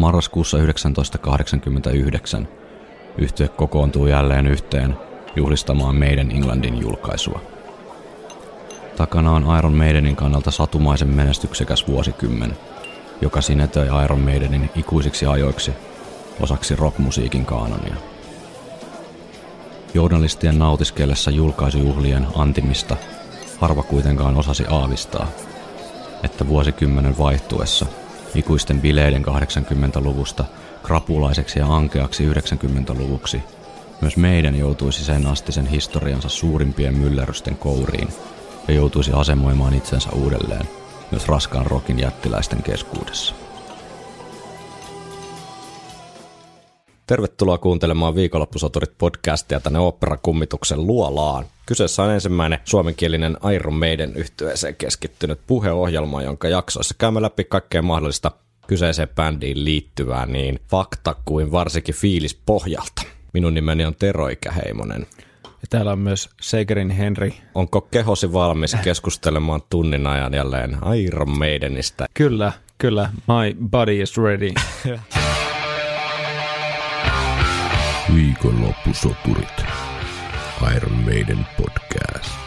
Marraskuussa 1989 yhtye kokoontuu jälleen yhteen juhlistamaan Maiden Englandin julkaisua. Takana on Iron Maidenin kannalta satumaisen menestyksekäs vuosikymmen, joka sinetöi Iron Maidenin ikuisiksi ajoiksi osaksi rockmusiikin kaanonia. Journalistien nautiskellessa julkaisujuhlien antimista harva kuitenkaan osasi aavistaa, että vuosikymmenen vaihtuessa ikuisten bileiden 80-luvusta krapulaiseksi ja ankeaksi 90-luvuksi myös meidän joutuisi sen astisen historiansa suurimpien myllerrysten kouriin ja joutuisi asemoimaan itsensä uudelleen myös raskaan rockin jättiläisten keskuudessa. Tervetuloa kuuntelemaan Viikonloppusoturit podcastia tänne oopperakummituksen luolaan. Kyseessä on ensimmäinen suomenkielinen Iron Maiden -yhtyeeseen keskittynyt puheohjelma, jonka jaksoissa käymme läpi kaikkea mahdollista kyseiseen bändiin liittyvää niin fakta kuin varsinkin fiilispohjalta. Minun nimeni on Tero Ikäheimonen. Ja täällä on myös Segerin Henri. Onko kehosi valmis keskustelemaan tunnin ajan jälleen Iron Maidenistä? Kyllä, kyllä. My body is ready. Viikonloppusoturit. Iron Maiden podcast.